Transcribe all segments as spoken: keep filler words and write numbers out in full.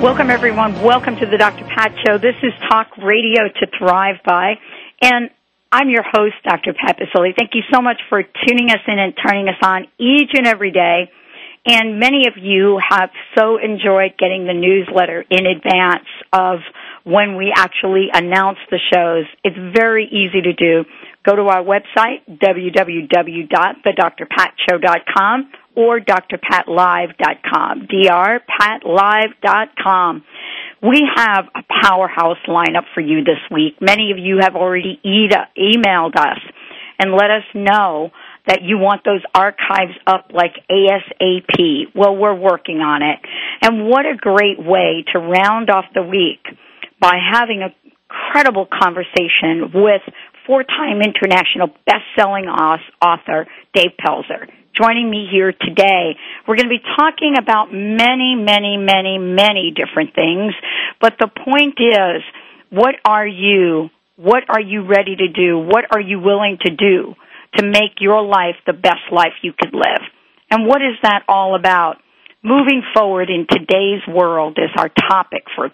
Welcome, everyone. Welcome to the Doctor Pat Show. This is Talk Radio to Thrive By, and I'm your host, Doctor Pat Basile. Thank you so much for tuning us in and turning us on each and every day, and many of you have so enjoyed getting the newsletter in advance of when we actually announce the shows. It's very easy to do. Go to our website, w w w dot the dr pat show dot com or d r pat live dot com, d r pat live dot com. We have a powerhouse lineup for you this week. Many of you have already e- emailed us and let us know that you want those archives up like ASAP. Well, we're working on it. And what a great way to round off the week by having an incredible conversation with four-time international best-selling author Dave Pelzer. Joining me here today, we're going to be talking about many, many, many, many different things, but the point is, what are you, what are you ready to do, what are you willing to do to make your life the best life you could live? And what is that all about? Moving forward in today's world is our topic for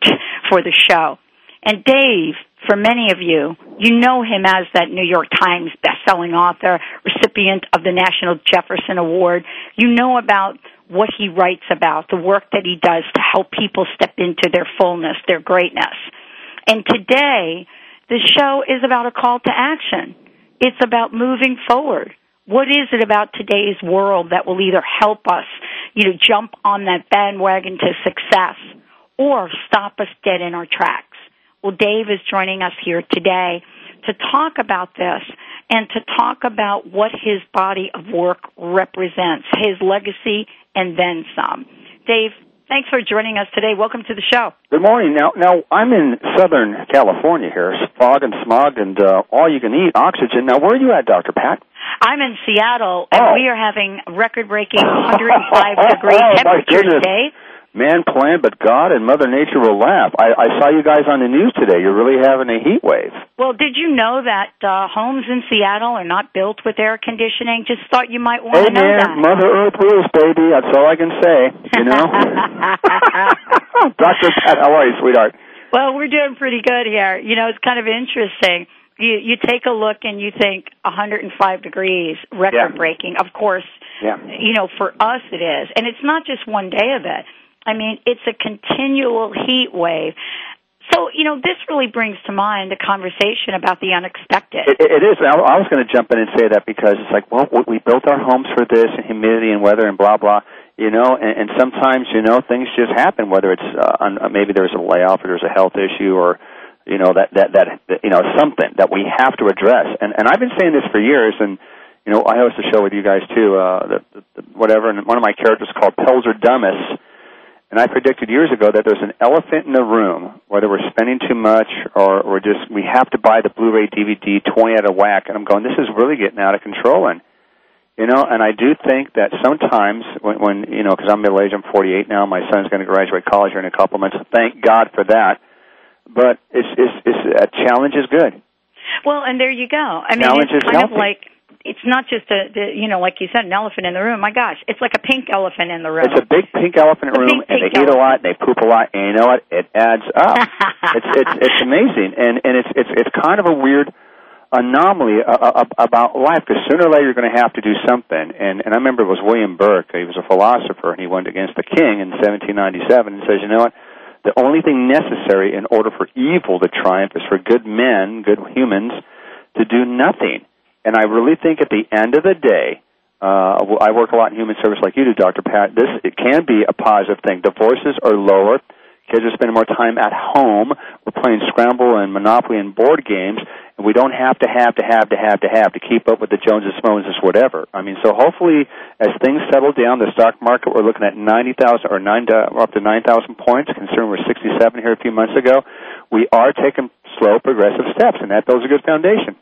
for the show. And Dave, for many of you, you know him as that New York Times best-selling author, recipient of the National Jefferson Award. You know about what he writes about, the work that he does to help people step into their fullness, their greatness. And today, the show is about a call to action. It's about moving forward. What is it about today's world that will either help us, you know, jump on that bandwagon to success or stop us dead in our tracks? Well, Dave is joining us here today to talk about this and to talk about what his body of work represents, his legacy, and then some. Dave, thanks for joining us today. Welcome to the show. Good morning. Now, now I'm in Southern California here, fog and smog and uh, all-you-can-eat oxygen. Now, where are you at, Doctor Pat? I'm in Seattle, and oh. we are having record-breaking one hundred five degree oh, temperatures today. Man planned, but God and Mother Nature will laugh. I, I saw you guys on the news today. You're really having a heat wave. Well, did you know that uh, homes in Seattle are not built with air conditioning? Just thought you might want hey, to know man, that. Mother Earth rules, baby. That's all I can say, you know? Doctor Pat, how are you, sweetheart? Well, we're doing pretty good here. You know, it's kind of interesting. You, you take a look and you think one hundred five degrees, record-breaking. Yeah. Of course, yeah. you know, for us it is. And it's not just one day of it. I mean, it's a continual heat wave. So, you know, this really brings to mind a conversation about the unexpected. It, it is. I was going to jump in and say that because it's like, well, we built our homes for this and humidity and weather and blah, blah, you know, and, and sometimes, you know, things just happen, whether it's uh, maybe there's a layoff or there's a health issue or, you know, that, that, that, that, you know, something that we have to address. And, and I've been saying this for years, and, you know, I host a show with you guys too, uh, the, the, whatever, and one of my characters is called Pelzer Dumbest. And I predicted years ago that there's an elephant in the room, whether we're spending too much or, or just we have to buy the Blu-ray D V D twenty out of whack. And I'm going, this is really getting out of control. And, you know, and I do think that sometimes when, when you know, because I'm middle-aged, I'm forty-eight now. My son's going to graduate college here in a couple months. Thank God for that. But it's, it's, it's, a challenge is good. Well, and there you go. I mean, challenge it's kind healthy. Of like... It's not just a, the, you know, like you said, an elephant in the room. My gosh, it's like a pink elephant in the room. It's a big pink elephant in the room, pink, and they eat elephant. a lot, and they poop a lot, and you know what? It adds up. it's it's it's amazing, and and it's it's it's kind of a weird anomaly uh, uh, about life. Because sooner or later, you're going to have to do something. And and I remember it was William Burke. He was a philosopher, and he went against the king in seventeen ninety-seven, and says, you know what? The only thing necessary in order for evil to triumph is for good men, good humans, to do nothing. And I really think at the end of the day, uh, I work a lot in human service like you do, Doctor Pat, this it can be a positive thing. Divorces are lower. Kids are spending more time at home. We're playing Scramble and Monopoly and board games, and we don't have to have to have to have to have to keep up with the Joneses, Smoneses, whatever. I mean, so hopefully as things settle down, the stock market, we're looking at ninety thousand or nine, up to nine thousand points. Considering we're sixty-seven here a few months ago. we are taking slow, progressive steps, and that builds a good foundation.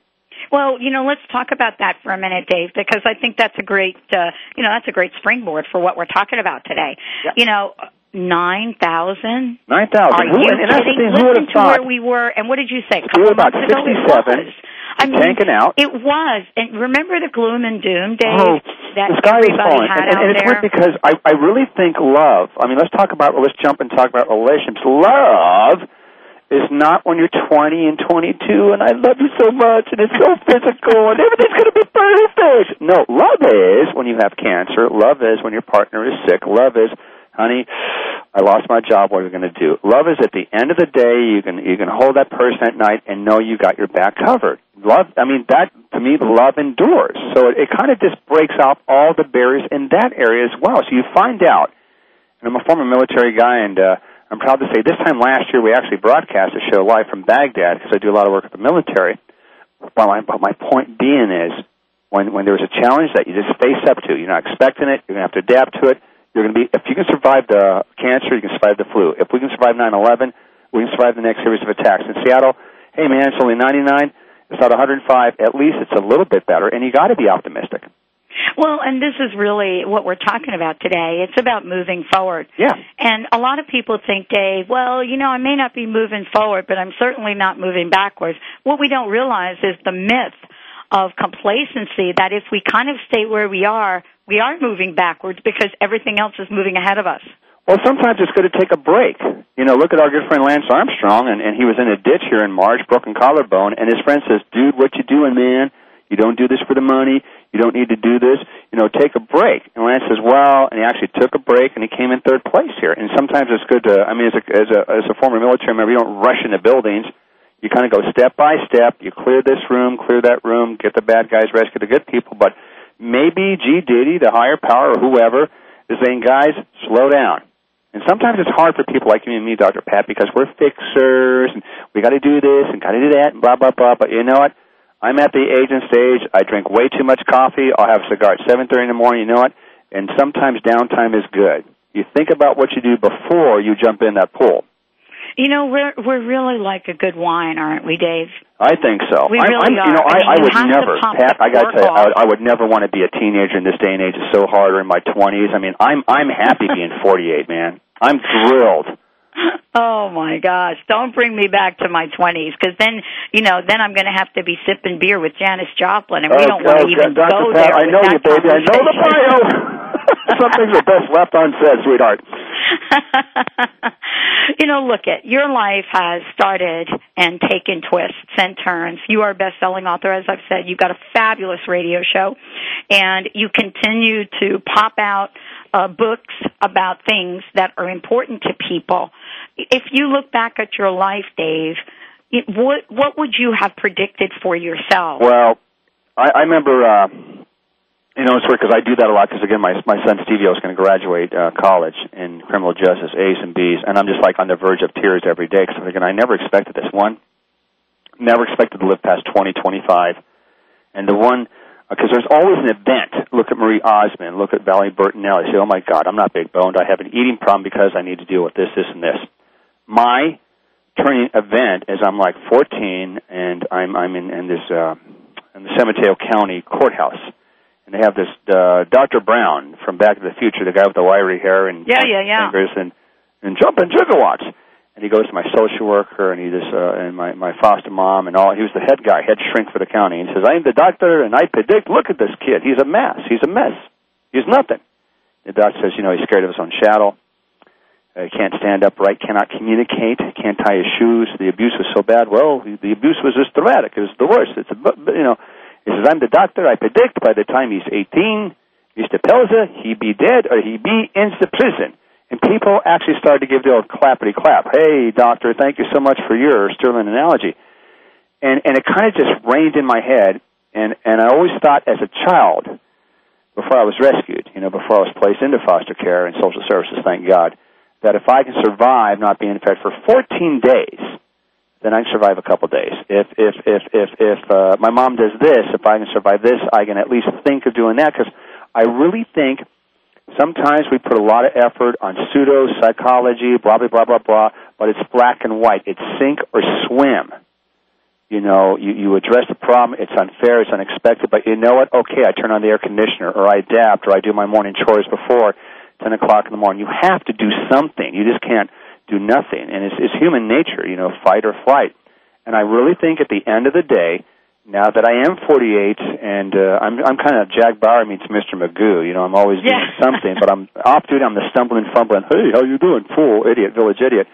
Well, you know, let's talk about that for a minute, Dave, because I think that's a great, uh, you know, that's a great springboard for what we're talking about today. Yeah. You know, nine thousand. Nine thousand. Who, and that's the thing, who would have thought? Where we were, and what did you say? A couple we were about sixty-seven. I mean, tanking out. It was. And remember the gloom and doom, Dave? Oh, that the sky was falling. And, and, and it's weird because I, I really think love, I mean, let's talk about, let's jump and talk about relationships. Love is not when you're twenty and twenty-two and I love you so much and it's so physical and everything's going to be perfect. No, love is when you have cancer. Love is when your partner is sick. Love is, honey, I lost my job. What are we going to do? Love is at the end of the day, you can you can hold that person at night and know you got your back covered. Love, I mean, that, to me, love endures. So it, it kind of just breaks off all the barriers in that area as well. So you find out, and I'm a former military guy, and uh, I'm proud to say this time last year we actually broadcast a show live from Baghdad because I do a lot of work with the military. Well, my, but my point being is when, when there was a challenge that you just face up to, you're not expecting it, you're going to have to adapt to it. You're going to be, if you can survive the cancer, you can survive the flu. If we can survive nine eleven, we can survive the next series of attacks. In Seattle, hey man, it's only ninety-nine, it's not one hundred five, at least it's a little bit better, and you got to be optimistic. Well, and this is really what we're talking about today. It's about moving forward. Yeah. And a lot of people think, Dave, well, you know, I may not be moving forward, but I'm certainly not moving backwards. What we don't realize is the myth of complacency, that if we kind of stay where we are, we are moving backwards because everything else is moving ahead of us. Well, sometimes it's good to take a break. You know, look at our good friend Lance Armstrong, and, and he was in a ditch here in March, broken collarbone, and his friend says, dude, what you doing, man? You don't do this for the money. You don't need to do this. You know, take a break. And Lance says, well, and he actually took a break, and he came in third place here. And sometimes it's good to, I mean, as a, as a, as a former military member, you don't rush into buildings. You kind of go step by step. You clear this room, clear that room, get the bad guys, rescue the good people. But maybe G. Diddy, the higher power, or whoever, is saying, guys, slow down. And sometimes it's hard for people like you and me, Doctor Pat, because we're fixers, and we got to do this and got to do that, and blah, blah, blah. But you know what? I'm at the aging stage. I drink way too much coffee. I'll have a cigar at seven thirty in the morning. You know what? And sometimes downtime is good. You think about what you do before you jump in that pool. You know, we're we're really like a good wine, aren't we, Dave? I think so. We I'm, really I'm, are. You know, I, I, mean, I would never, Pat, I got to tell you, I would, I would never want to be a teenager in this day and age. It's so hard, or in my twenties. I mean, I'm I'm happy being forty-eight, man. I'm thrilled. Oh, my gosh. Don't bring me back to my twenties, because then, you know, then I'm going to have to be sipping beer with Janis Joplin, and we oh, don't want to oh, even Doctor go Pat, there. I know you, baby. I know the bio. Some things are best left unsaid, sweetheart. You know, look at your life has started and taken twists and turns. You are a best-selling author, as I've said. You've got a fabulous radio show, and you continue to pop out uh, books about things that are important to people. If you look back at your life, Dave, it, what what would you have predicted for yourself? Well, I, I remember. Uh... You know, it's weird because I do that a lot because, again, my my son Stevie is going to graduate uh, college in criminal justice, A's and B's, and I'm just, like, on the verge of tears every day because I'm thinking, I never expected this. One, never expected to live past twenty, twenty-five. And the one, because there's always an event. Look at Marie Osmond. Look at Valerie Bertinelli. Say, oh, my God, I'm not big-boned. I have an eating problem because I need to deal with this, this, and this. My turning event is I'm, like, fourteen, and I'm I'm in, in this uh, in the San Mateo County courthouse. And they have this uh, Doctor Brown from Back to the Future, the guy with the wiry hair and yeah, yeah, yeah. fingers and, and jumping gigawatts. And he goes to my social worker and he just uh, and my, my foster mom and all. He was the head guy, head shrink for the county. And he says, I'm the doctor and I predict, look at this kid. He's a mess. He's a mess. He's nothing. The doctor says, you know, he's scared of his own shadow. Uh, he can't stand upright, cannot communicate, can't tie his shoes. The abuse was so bad. Well, the abuse was just dramatic. It was the worst. It's, a, you know. He says, I'm the doctor. I predict by the time he's eighteen, Mister Pelzer, he be dead or he be in the prison. And people actually started to give the old clappity-clap. Hey, doctor, thank you so much for your sterling analogy. And and it kind of just rained in my head. And, and I always thought as a child, before I was rescued, you know, before I was placed into foster care and social services, thank God, that if I can survive not being fed for fourteen days, then I can survive a couple days. If if if if if uh, my mom does this, if I can survive this, I can at least think of doing that because I really think Sometimes we put a lot of effort on pseudo-psychology, blah, blah, blah, blah, blah, but it's black and white. It's sink or swim. You know, you, you address the problem, it's unfair, it's unexpected, but you know what? Okay, I turn on the air conditioner, or I adapt, or I do my morning chores before ten o'clock in the morning. You have to do something. You just can't do nothing. And it's, it's human nature, you know, fight or flight. And I really think at the end of the day, now that I am forty-eight, and uh, I'm, I'm kind of Jack Bauer meets Mister Magoo. You know, I'm always yeah. doing something, but I'm off duty. I'm the stumbling, fumbling, hey, how you doing, fool, idiot, village idiot.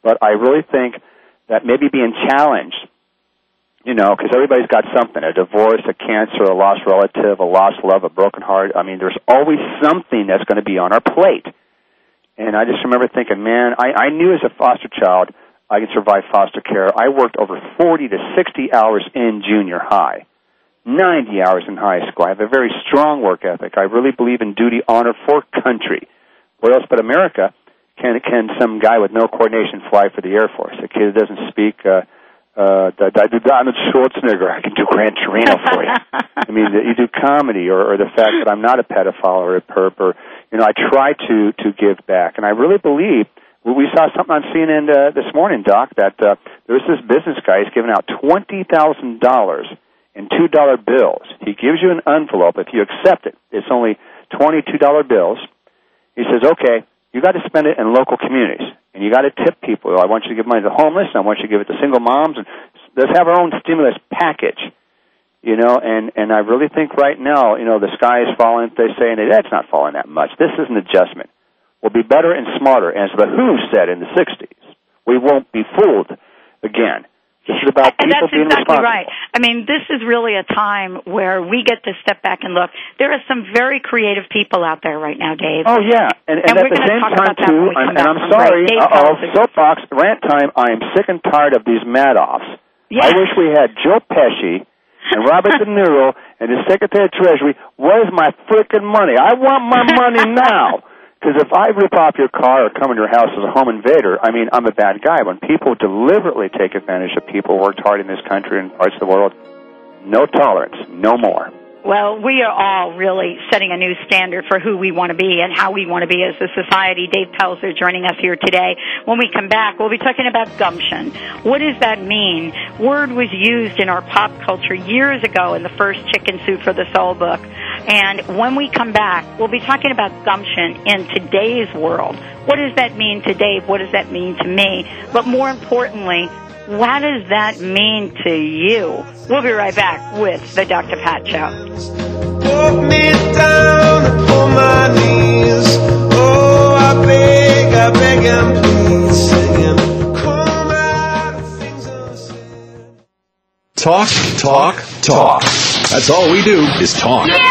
But I really think that maybe being challenged, you know, because everybody's got something, a divorce, a cancer, a lost relative, a lost love, a broken heart. I mean, there's always something that's going to be on our plate. And I just remember thinking, man, I, I knew as a foster child I could survive foster care. I worked over forty to sixty hours in junior high, ninety hours in high school. I have a very strong work ethic. I really believe in duty, honor for country. Where else but America can can some guy with no coordination fly for the Air Force? A kid who doesn't speak, uh, uh, I do Donald Schwarzenegger, I can do Gran Torino for you. I mean, you do comedy, or, or the fact that I'm not a pedophile or a perp, or, you know, I try to, to give back. And I really believe... We saw something on C N N uh, this morning, Doc, that uh, there's this business guy. He's giving out twenty thousand dollars in two dollar bills. He gives you an envelope. If you accept it, it's only twenty-two dollar bills. He says, okay, you got to spend it in local communities, and you got to tip people. I want you to give money to the homeless, and I want you to give it to single moms, and let's have our own stimulus package. You know, and, and I really think right now, you know, the sky is falling, they say, and it's not falling that much. This is an adjustment. We'll be better and smarter, as the W H O said in the sixties. We won't be fooled again. This is about people that's being exactly responsible. Right. I mean, this is really a time where we get to step back and look. There are some very creative people out there right now, Dave. Oh, yeah. And, and, and at the same time, too, I'm, and I'm sorry, right. uh-oh, soapbox, rant time, I am sick and tired of these Madoffs. Yes. I wish we had Joe Pesci and Robert De Niro and the Secretary of Treasury. Where's my frickin' money? I want my money now. Because if I rip off your car or come into your house as a home invader, I mean, I'm a bad guy. When people deliberately take advantage of people who worked hard in this country and parts of the world, no tolerance, no more. Well, we are all really setting a new standard for who we want to be and how we want to be as a society. Dave Pelzer joining us here today. When we come back, we'll be talking about gumption. What does that mean? Word was used in our pop culture years ago in the first Chicken Soup for the Soul book. And when we come back, we'll be talking about gumption in today's world. What does that mean to Dave? What does that mean to me? But more importantly, what does that mean to you? We'll be right back with the Doctor Pat Show. Walk me down on my knees. Oh, I beg, I beg and please, sing, come out of things I've said. Talk, talk, talk. That's all we do is talk. Yeah!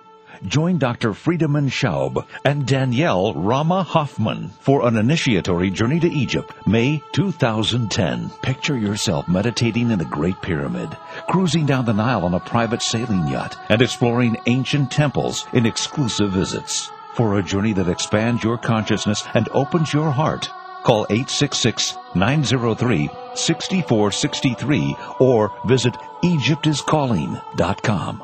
Join Doctor Friedemann Schaub and Danielle Rama Hoffman for an initiatory journey to Egypt, May two thousand ten. Picture yourself meditating in the Great Pyramid, cruising down the Nile on a private sailing yacht, and exploring ancient temples in exclusive visits. For a journey that expands your consciousness and opens your heart, call eight six six nine zero three six four six three or visit Egypt is calling dot com.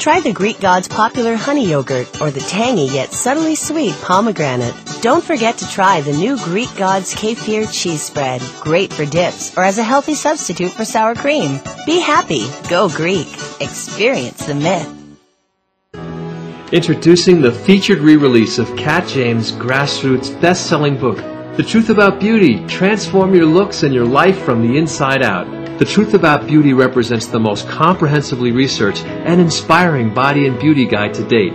Try the Greek God's popular honey yogurt or the tangy yet subtly sweet pomegranate. Don't forget to try the new Greek God's kefir cheese spread. Great for dips or as a healthy substitute for sour cream. Be happy. Go Greek. Experience the myth. Introducing the featured re-release of Cat James' grassroots best-selling book, The Truth About Beauty, Transform Your Looks and Your Life from the Inside Out. The Truth About Beauty represents the most comprehensively researched and inspiring body and beauty guide to date.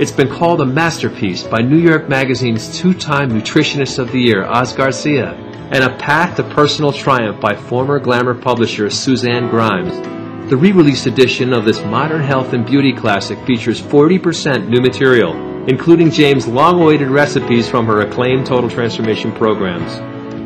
It's been called a masterpiece by New York Magazine's two-time Nutritionist of the Year, Oz Garcia, and a path to personal triumph by former Glamour publisher Suzanne Grimes. The re-released edition of this modern health and beauty classic features forty percent new material, including James' long-awaited recipes from her acclaimed Total Transformation programs.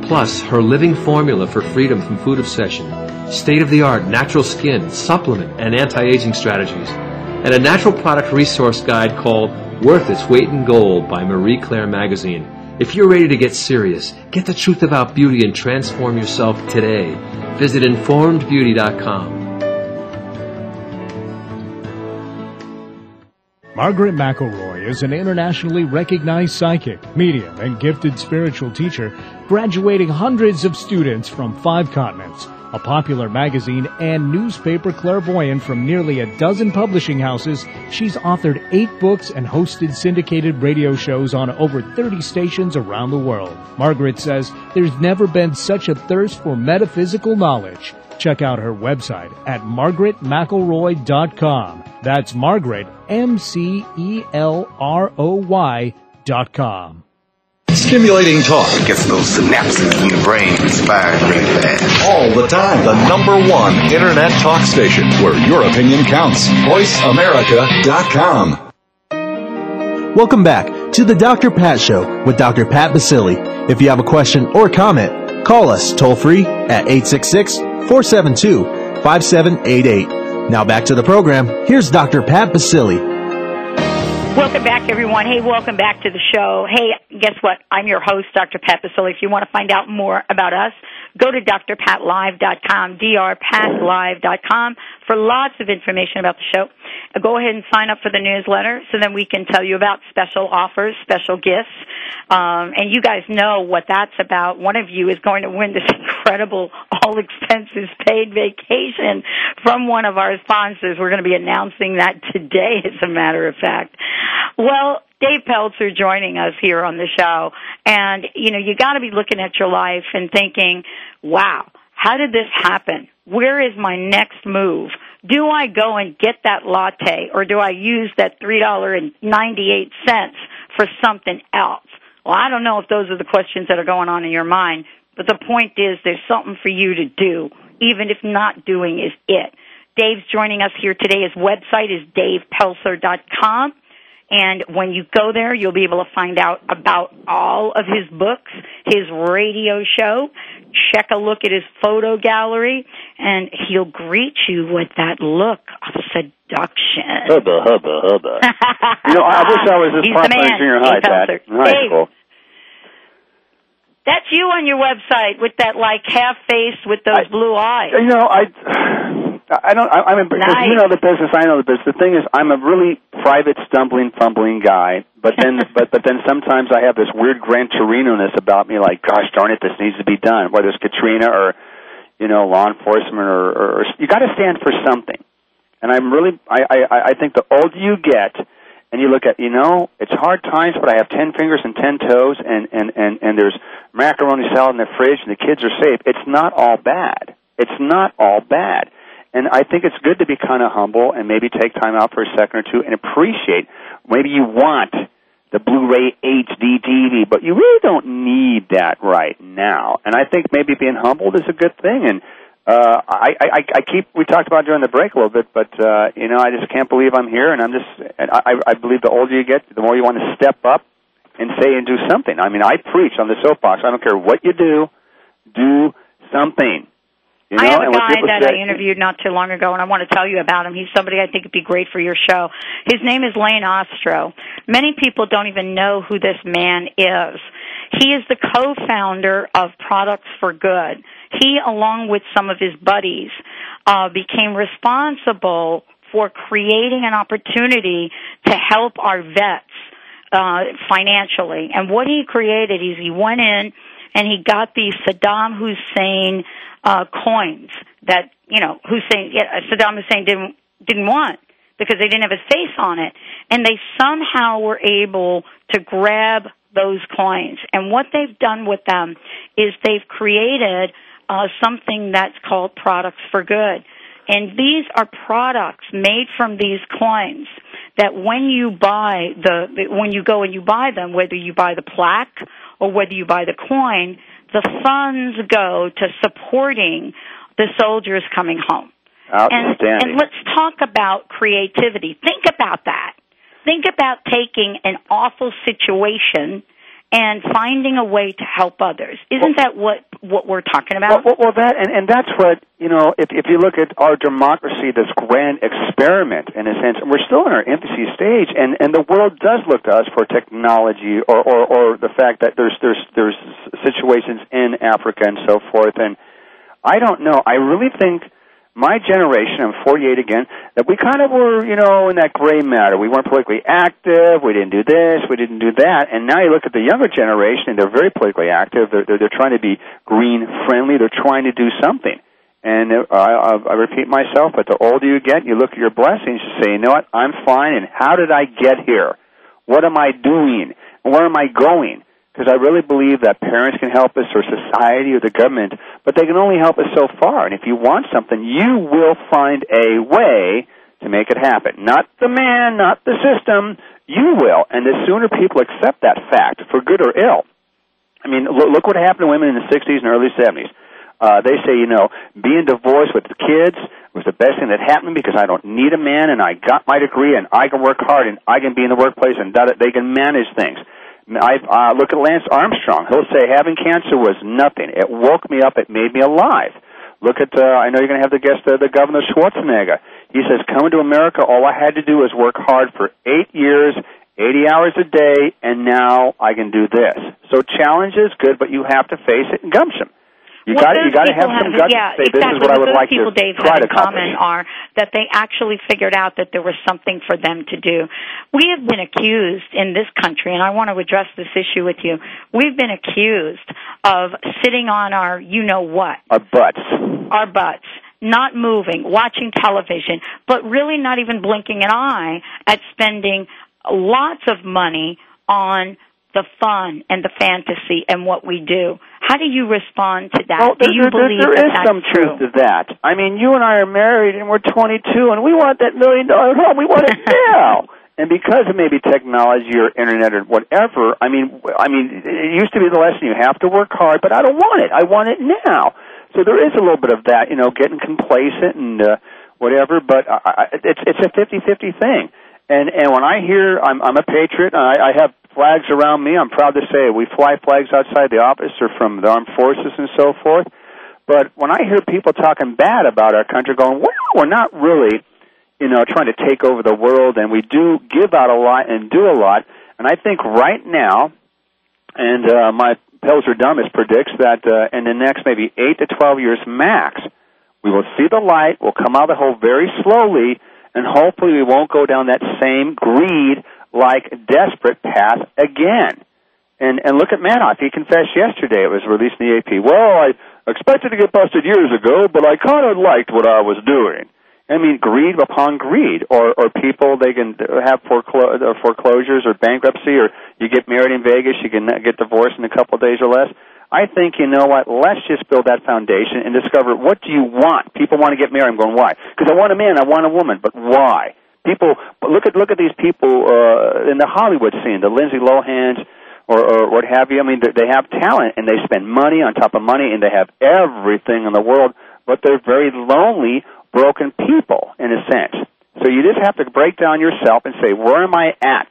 Plus, her living formula for freedom from food obsession, state-of-the-art natural skin, supplement, and anti-aging strategies, and a natural product resource guide called Worth Its Weight in Gold by Marie Claire magazine. If you're ready to get serious, get the truth about beauty and transform yourself today. Visit informed beauty dot com. Margaret McElroy is an internationally recognized psychic, medium, and gifted spiritual teacher, graduating hundreds of students from five continents, a popular magazine and newspaper clairvoyant from nearly a dozen publishing houses. She's authored eight books and hosted syndicated radio shows on over thirty stations around the world. Margaret says there's never been such a thirst for metaphysical knowledge. Check out her website at margaret mcelroy dot com. That's Margaret, M C E L R O Y dot com. Stimulating talk gets those synapses in the brain firing really fast. All the time. The number one internet talk station where your opinion counts. voice america dot com. Welcome back to the Doctor Pat Show with Doctor Pat Basile. If you have a question or comment, call us toll-free at eight six six, four seven two, five seven eight eight. Now back to the program. Here's Doctor Pat Basile. Welcome back, everyone. Hey, welcome back to the show. Hey, guess what? I'm your host, Doctor Pat Basile. If you want to find out more about us, go to d r pat live dot com, d r pat live dot com, for lots of information about the show. Go ahead and sign up for the newsletter so then we can tell you about special offers, special gifts. Um, and you guys know what that's about. One of you is going to win this incredible all-expenses-paid vacation from one of our sponsors. We're going to be announcing that today, as a matter of fact. Well, Dave Pelzer joining us here on the show. And, you know, you got to be looking at your life and thinking, wow, how did this happen? Where is my next move? Do I go and get that latte, or do I use that three dollars and ninety-eight cents for something else? Well, I don't know if those are the questions that are going on in your mind, but the point is there's something for you to do, even if not doing is it. Dave's joining us here today. His website is dave pelzer dot com. And when you go there, you'll be able to find out about all of his books, his radio show, check a look at his photo gallery, and he'll greet you with that look of seduction. Hubba, hubba, hubba. You know, I wish I was this popular in junior high, Pat, in high school. That's you on your website with that, like, half-face with those I, blue eyes. You know, I... I don't. I, I'm in, nice. You know the business. I know the business. The thing is, I'm a really private, stumbling, fumbling guy. But then, but but then sometimes I have this weird Gran Torino-ness about me. Like, gosh darn it, this needs to be done. Whether it's Katrina or, you know, law enforcement or, or, or you got to stand for something. And I'm really. I, I I think the older you get, and you look at, you know, it's hard times, but I have ten fingers and ten toes, and and and and there's macaroni salad in the fridge, and the kids are safe. It's not all bad. It's not all bad. And I think it's good to be kind of humble and maybe take time out for a second or two and appreciate. Maybe you want the Blu-ray H D T V, but you really don't need that right now. And I think maybe being humbled is a good thing. And uh, I, I, I keep we talked about during the break a little bit, but uh, you know, I just can't believe I'm here. And I'm just, and I, I believe the older you get, the more you want to step up and say and do something. I mean, I preach on the soapbox. I don't care what you do, do something. You know, I have a guy that say, I interviewed not too long ago, and I want to tell you about him. He's somebody I think would be great for your show. His name is Lane Ostro. Many people don't even know who this man is. He is the co-founder of Products for Good. He, along with some of his buddies, uh, became responsible for creating an opportunity to help our vets uh, financially. And what he created is he went in and he got these Saddam Hussein uh, coins that, you know, Hussein, yeah, Saddam Hussein didn't didn't want, because they didn't have his face on it. And they somehow were able to grab those coins. And what they've done with them is they've created uh, something that's called Products for Good. And these are products made from these coins that when you buy the, when you go and you buy them, whether you buy the plaque or whether you buy the coin, the funds go to supporting the soldiers coming home. And, and let's talk about creativity. Think about that. Think about taking an awful situation and finding a way to help others. Isn't well, that what, what we're talking about? Well, well, well that and, and that's what, you know, if, if you look at our democracy, this grand experiment, in a sense, and we're still in our infancy stage, and, and the world does look to us for technology or, or, or the fact that there's, there's, there's situations in Africa and so forth. And I don't know. I really think... my generation, I'm forty-eight again, that we kind of were, you know, in that gray matter. We weren't politically active. We didn't do this. We didn't do that. And now you look at the younger generation, and they're very politically active. They're, they're, they're trying to be green-friendly. They're trying to do something. And uh, I, I repeat myself, but the older you get, you look at your blessings and say, you know what, I'm fine, and how did I get here? What am I doing? Where am I going? Because I really believe that parents can help us, or society, or the government, but they can only help us so far. And if you want something, you will find a way to make it happen. Not the man, not the system, you will. And the sooner people accept that fact, for good or ill. I mean, look what happened to women in the sixties and early seventies. Uh, they say, you know, being divorced with the kids was the best thing that happened because I don't need a man, and I got my degree, and I can work hard, and I can be in the workplace, and that they can manage things. I uh, look at Lance Armstrong. He'll say having cancer was nothing. It woke me up. It made me alive. Look at, uh, I know you're going to have to guess the, the Governor Schwarzenegger. He says, coming to America, all I had to do was work hard for eight years, eighty hours a day, and now I can do this. So challenge is good, but you have to face it and gumption. You well, got you got to have some guts yeah, to say, exactly. This is what, what I would like people, to Dave, try to accomplish. Are that they actually figured out that there was something for them to do. We have been accused in this country, and I want to address this issue with you. We've been accused of sitting on our you-know-what. Our butts. Our butts. Not moving, watching television, but really not even blinking an eye at spending lots of money on the fun and the fantasy and what we do. How do you respond to that? Well, there, do you there, believe there, there that is that's some true? Truth to that. I mean, you and I are married, and we're twenty-two, and we want that million-dollar home. We want it now. And because of maybe technology or internet or whatever, I mean, I mean, it used to be the lesson you have to work hard, but I don't want it. I want it now. So there is a little bit of that, you know, getting complacent and uh, whatever. But I, I, it's it's a fifty-fifty thing. And and when I hear, I'm I'm a patriot. And I, I have. Flags around me. I'm proud to say we fly flags outside the office or from the armed forces and so forth. But when I hear people talking bad about our country, going, well, we're not really, you know, trying to take over the world, and we do give out a lot and do a lot. And I think right now, and uh, my Pelzer dumbest predicts that uh, in the next maybe eight to twelve years max, we will see the light, we'll come out of the hole very slowly, and hopefully we won't go down that same greed like desperate path again. And and look at Madoff. He confessed yesterday. It was released in the A P. Well, I expected to get busted years ago, but I kind of liked what I was doing. I mean, greed upon greed, or or people, they can have foreclo- or foreclosures or bankruptcy, or you get married in Vegas, you can get divorced in a couple of days or less. I think, you know what, let's just build that foundation and discover, what do you want? People want to get married. I'm going, why? Because I want a man, I want a woman, but why? People, look at look at these people uh, in the Hollywood scene, the Lindsay Lohans or, or what have you. I mean, they have talent, and they spend money on top of money, and they have everything in the world, but they're very lonely, broken people, in a sense. So you just have to break down yourself and say, where am I at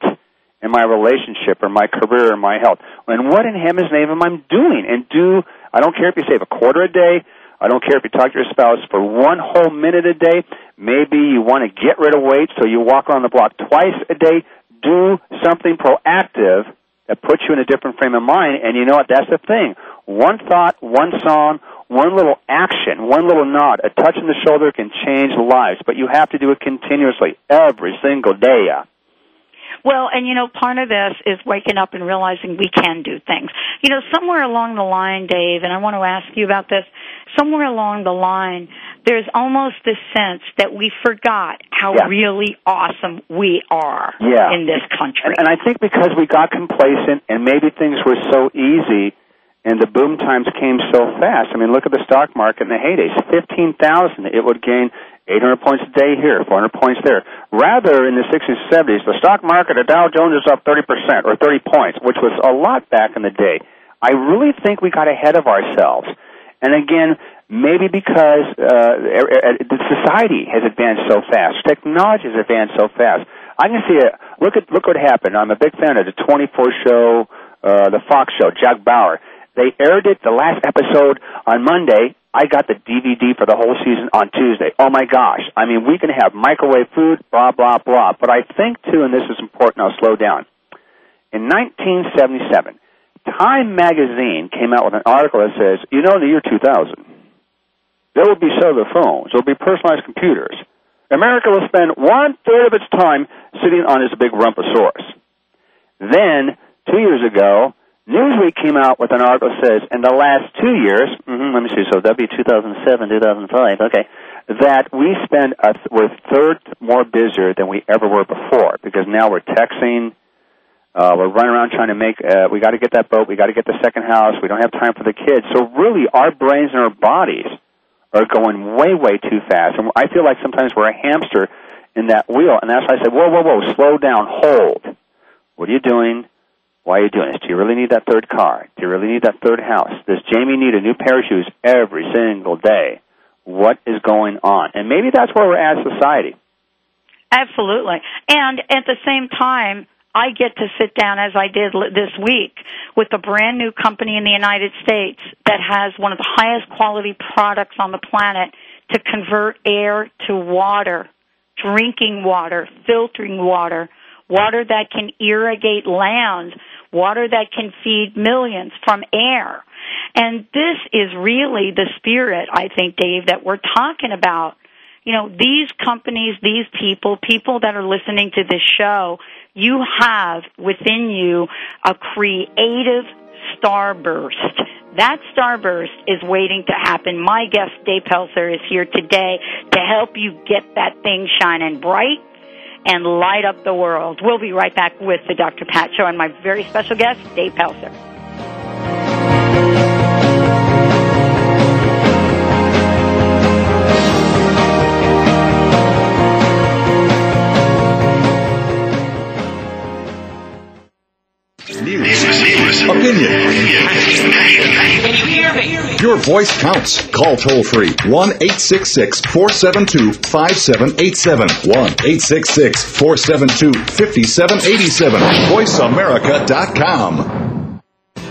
in my relationship or my career or my health? And what in heaven's name am I doing? And do I don't care if you save a quarter a day. I don't care if you talk to your spouse for one whole minute a day. Maybe you want to get rid of weight, so you walk around the block twice a day. Do something proactive that puts you in a different frame of mind. And you know what? That's the thing. One thought, one song, One little action, one little nod, a touch on the shoulder can change lives, but you have to do it continuously, every single day. Well, and, you know, part of this is waking up and realizing we can do things. You know, somewhere along the line, Dave, and I want to ask you about this, somewhere along the line, there's almost this sense that we forgot how yeah. really awesome we are yeah. in this country. And, and I think because we got complacent and maybe things were so easy and the boom times came so fast. I mean, look at the stock market in the heydays, fifteen thousand. It would gain eight hundred points a day here, four hundred points there. Rather, in the sixties and seventies, the stock market, the Dow Jones is up thirty percent or thirty points, which was a lot back in the day. I really think we got ahead of ourselves. And again, maybe because uh, society has advanced so fast, technology has advanced so fast. I can see it. Look at look what happened. I'm a big fan of the twenty-four show, uh, the Fox show, Jack Bauer. They aired it, the last episode, on Monday. I got the D V D for the whole season on Tuesday. Oh, my gosh. I mean, we can have microwave food, blah, blah, blah. But I think, too, and this is important, I'll slow down. In nineteen seventy-seven, Time magazine came out with an article that says, you know, in the year two thousand, there will be cellular phones. There will be personalized computers. America will spend one-third of its time sitting on its big rumposaurus. Then, two years ago, Newsweek came out with an article that says, in the last two years, mm-hmm, let me see, so that would be two thousand seven, two thousand five, okay, that we spend a th- we're a third more busier than we ever were before, because now we're texting, uh, we're running around trying to make, uh, we got to get that boat, we got to get the second house, we don't have time for the kids. So really, our brains and our bodies are going way, way too fast. And I feel like sometimes we're a hamster in that wheel, and that's why I said, whoa, whoa, whoa, slow down, hold. What are you doing? Why are you doing this? Do you really need that third car? Do you really need that third house? Does Jamie need a new pair of shoes every single day? What is going on? And maybe that's where we're at as society. Absolutely. And at the same time, I get to sit down, as I did this week, with a brand-new company in the United States that has one of the highest quality products on the planet to convert air to water, drinking water, filtering water, water that can irrigate land, water that can feed millions from air. And this is really the spirit, I think, Dave, that we're talking about. You know, these companies, these people, people that are listening to this show, you have within you a creative starburst. That starburst is waiting to happen. My guest, Dave Pelzer, is here today to help you get that thing shining bright and light up the world. We'll be right back with the Doctor Pat Show and my very special guest, Dave Pelzer. News, opinion. Your voice counts. Call toll-free one eight six six, four seven two, five seven eight seven. one eight six six, four seven two, five seven eight seven. voice america dot com.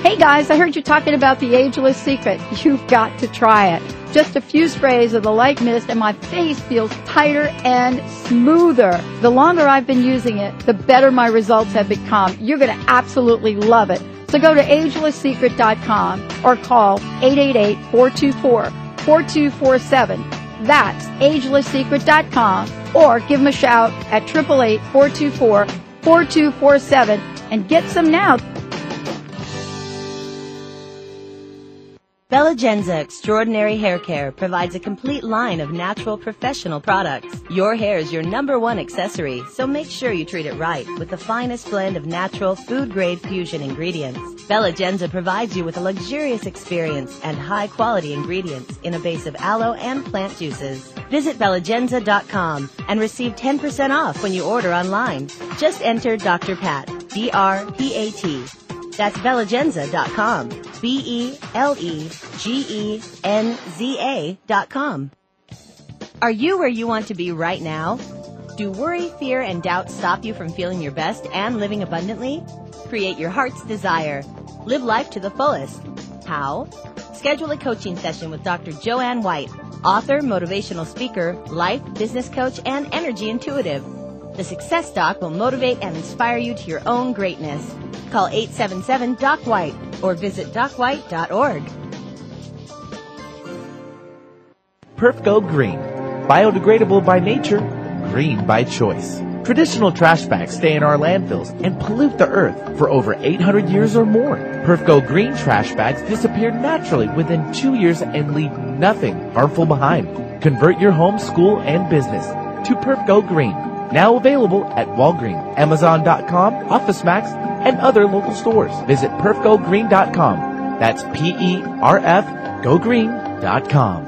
Hey guys, I heard you talking about the ageless secret. You've got to try it. Just a few sprays of the light mist and my face feels tighter and smoother. The longer I've been using it, the better my results have become. You're going to absolutely love it. So go to ageless secret dot com or call eight eight eight, four two four, four two four seven. That's ageless secret dot com, or give them a shout at eight eight eight, four two four, four two four seven and get some now. Bellagenza Extraordinary Hair Care provides a complete line of natural professional products. Your hair is your number one accessory, so make sure you treat it right with the finest blend of natural food-grade fusion ingredients. Bellagenza provides you with a luxurious experience and high-quality ingredients in a base of aloe and plant juices. Visit bellagenza dot com and receive ten percent off when you order online. Just enter Doctor Pat, D R P A T. That's bellagenza dot com, B E L E G E N Z A dot com. Are you where you want to be right now? Do worry, fear, and doubt stop you from feeling your best and living abundantly? Create your heart's desire. Live life to the fullest. How? Schedule a coaching session with Doctor Joanne White, author, motivational speaker, life, business coach, and energy intuitive. The Success Doc will motivate and inspire you to your own greatness. Call eight seven seven, D O C, W H I T E or visit doc white dot org. Perfco Green. Biodegradable by nature, green by choice. Traditional trash bags stay in our landfills and pollute the earth for over eight hundred years or more. Perfco Green trash bags disappear naturally within two years and leave nothing harmful behind. Convert your home, school, and business to Perfco Green. Now available at Walgreens, Amazon dot com, OfficeMax, and other local stores. Visit Perfco Green dot com. That's P E R F Go Green dot com.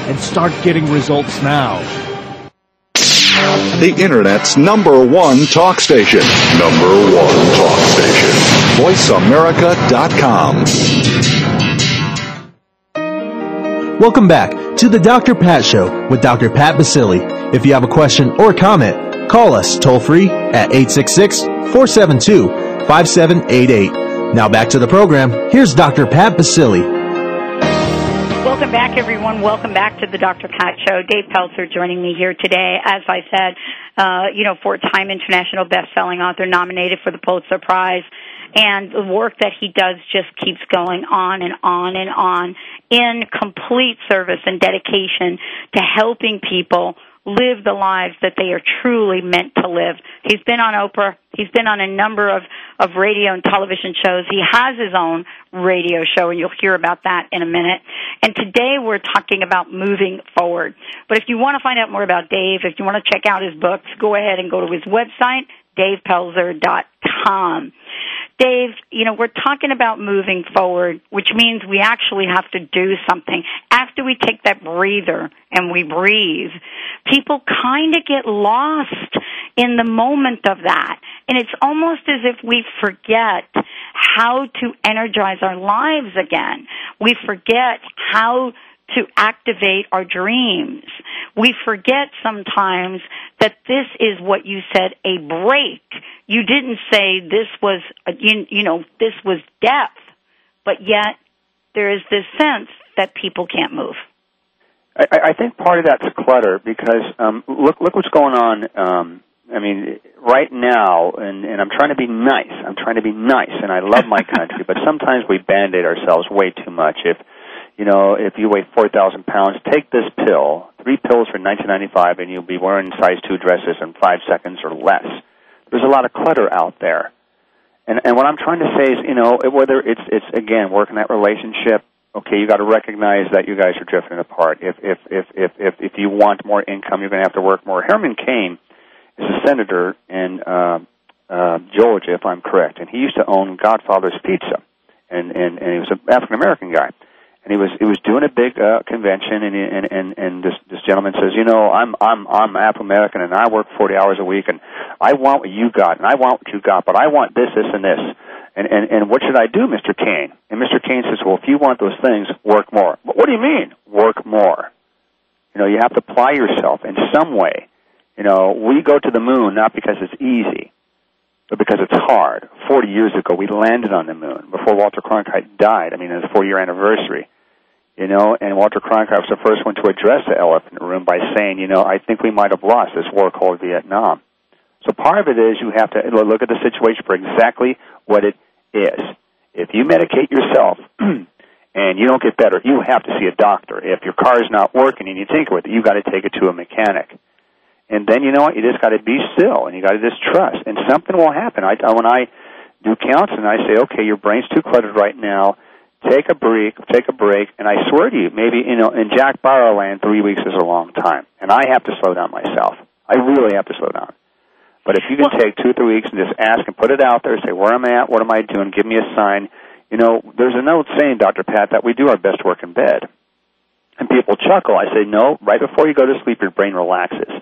and start getting results now. The Internet's number one talk station. Number one talk station. Voice America dot com. Welcome back to the Doctor Pat Show with Doctor Pat Basile. If you have a question or comment, call us toll-free at eight six six, four seven two, five seven eight eight. Now back to the program. Here's Doctor Pat Basile. Welcome back, everyone. Welcome back to the Doctor Pat Show. Dave Pelzer joining me here today. As I said, uh, you know, four-time international best-selling author, nominated for the Pulitzer Prize. And the work that he does just keeps going on and on and on in complete service and dedication to helping people live the lives that they are truly meant to live. He's been on Oprah. He's been on a number of, of radio and television shows. He has his own radio show, and you'll hear about that in a minute. And today we're talking about moving forward. But if you want to find out more about Dave, if you want to check out his books, go ahead and go to his website, Dave Pelzer dot com. Dave, you know, we're talking about moving forward, which means we actually have to do something. After we take that breather and we breathe, people kind of get lost in the moment of that. And it's almost as if we forget how to energize our lives again. We forget how to activate our dreams. We forget sometimes that this is what you said, a break. You didn't say this was, you, you know, this was depth, but yet there is this sense that people can't move. I, I think part of that's clutter because um, look, look what's going on. Um, I mean, right now, and, and I'm trying to be nice. I'm trying to be nice, and I love my country, but sometimes we Band-Aid ourselves way too much. If You know, if you weigh four thousand pounds, take this pill, three pills for nineteen ninety-five, and you'll be wearing size two dresses in five seconds or less. There's a lot of clutter out there. And and what I'm trying to say is, you know, whether it's, it's again, working that relationship, okay, you got to recognize that you guys are drifting apart. If, if, if, if, if, if you want more income, you're going to have to work more. Herman Cain is a senator in uh, uh, Georgia, if I'm correct, and he used to own Godfather's Pizza, and, and, and he was an African-American guy. And he was he was doing a big uh, convention, and, he, and and and this this gentleman says, you know, I'm I'm I'm Afro American, and I work forty hours a week, and I want what you got, and I want what you got, but I want this, this, and this, and and and what should I do, Mister Cain? And Mister Cain says, well, if you want those things, work more. But what do you mean, work more? You know, you have to apply yourself in some way. You know, we go to the moon not because it's easy, but because it's hard. Forty years ago, we landed on the moon before Walter Cronkite died. I mean, it was a four-year anniversary, you know, and Walter Cronkite was the first one to address the elephant in the room by saying, you know, I think we might have lost this war called Vietnam. So part of it is you have to look at the situation for exactly what it is. If you medicate yourself and you don't get better, you have to see a doctor. If your car is not working and you tinker with it, you've got to take it to a mechanic. And then, you know what, you just got to be still, and you got to just trust, and something will happen. I, when I do counseling, I say, okay, your brain's too cluttered right now. Take a break, take a break, and I swear to you, maybe, you know, in Jack Bauer land, three weeks is a long time, and I have to slow down myself. I really have to slow down. But if you can take two, three weeks and just ask and put it out there, say, where am I at, what am I doing, give me a sign. You know, there's an old saying, Doctor Pat, that we do our best work in bed. And people chuckle. I say, no, right before you go to sleep, your brain relaxes.